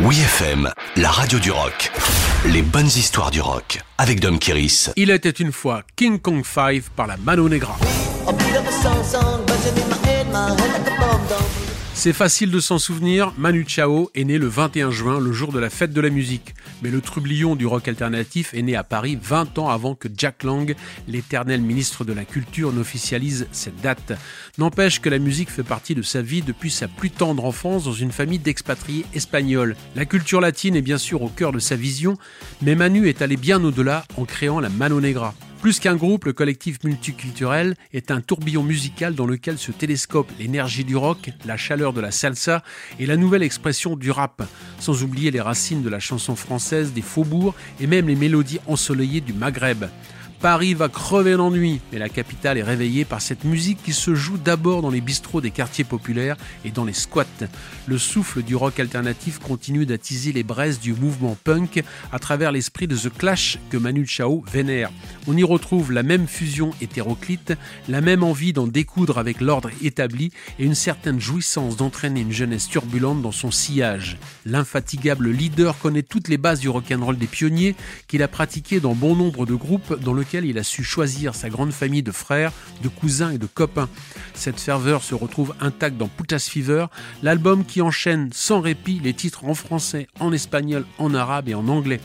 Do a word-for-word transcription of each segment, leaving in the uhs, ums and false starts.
Oui F M, la radio du rock. Les bonnes histoires du rock avec Dom Kiris. Il était une fois King Kong Five par la Mano Negra. C'est facile de s'en souvenir, Manu Chao est né le vingt et un juin, le jour de la fête de la musique. Mais le trublion du rock alternatif est né à Paris vingt ans avant que Jack Lang, l'éternel ministre de la Culture, n'officialise cette date. N'empêche que la musique fait partie de sa vie depuis sa plus tendre enfance dans une famille d'expatriés espagnols. La culture latine est bien sûr au cœur de sa vision, mais Manu est allé bien au-delà en créant la Mano Negra. Plus qu'un groupe, le collectif multiculturel est un tourbillon musical dans lequel se télescopent l'énergie du rock, la chaleur de la salsa et la nouvelle expression du rap, sans oublier les racines de la chanson française, des faubourgs et même les mélodies ensoleillées du Maghreb. Paris va crever l'ennui, mais la capitale est réveillée par cette musique qui se joue d'abord dans les bistrots des quartiers populaires et dans les squats. Le souffle du rock alternatif continue d'attiser les braises du mouvement punk à travers l'esprit de The Clash que Manu Chao vénère. On y retrouve la même fusion hétéroclite, la même envie d'en découdre avec l'ordre établi et une certaine jouissance d'entraîner une jeunesse turbulente dans son sillage. L'infatigable leader connaît toutes les bases du rock'n'roll des pionniers qu'il a pratiqué dans bon nombre de groupes dans lequel il a su choisir sa grande famille de frères, de cousins et de copains. Cette ferveur se retrouve intacte dans Putas Fever, l'album qui enchaîne sans répit les titres en français, en espagnol, en arabe et en anglais.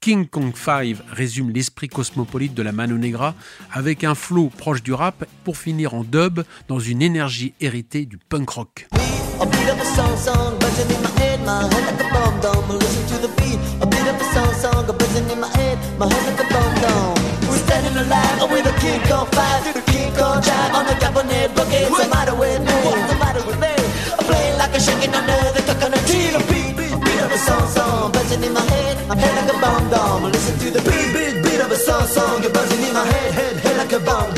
King Kong Five résume l'esprit cosmopolite de la Mano Negra avec un flow proche du rap pour finir en dub dans une énergie héritée du punk rock. Alive, I'm with a King Kong Five, the King Kong Drive on the cabinet bucket. What's the matter with me? What's the matter with me? I'm playing like a shaking under the coconut tree. The beat, beat, beat of a song song, buzzing in my head, my head like a bomb bomb. Listen to the beat, beat, beat of a song song, you're buzzing in my head, head, head like a bomb.